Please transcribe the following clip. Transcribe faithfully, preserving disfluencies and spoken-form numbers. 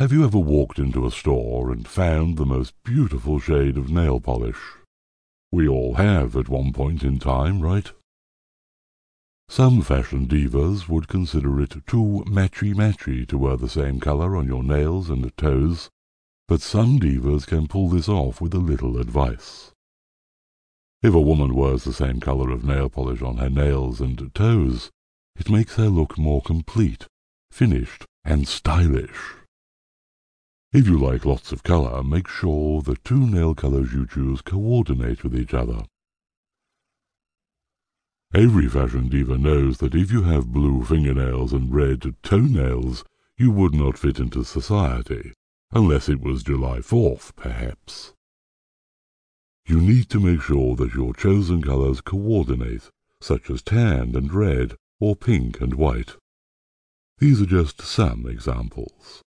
Have you ever walked into a store and found the most beautiful shade of nail polish? We all have at one point in time, right? Some fashion divas would consider it too matchy-matchy to wear the same colour on your nails and toes, but some divas can pull this off with a little advice. If a woman wears the same colour of nail polish on her nails and toes, it makes her look more complete, finished, and stylish. If you like lots of colour, make sure the two nail colours you choose coordinate with each other. Every fashion diva knows that if you have blue fingernails and red toenails, you would not fit into society, unless it was July fourth, perhaps. You need to make sure that your chosen colours coordinate, such as tan and red, or pink and white. These are just some examples.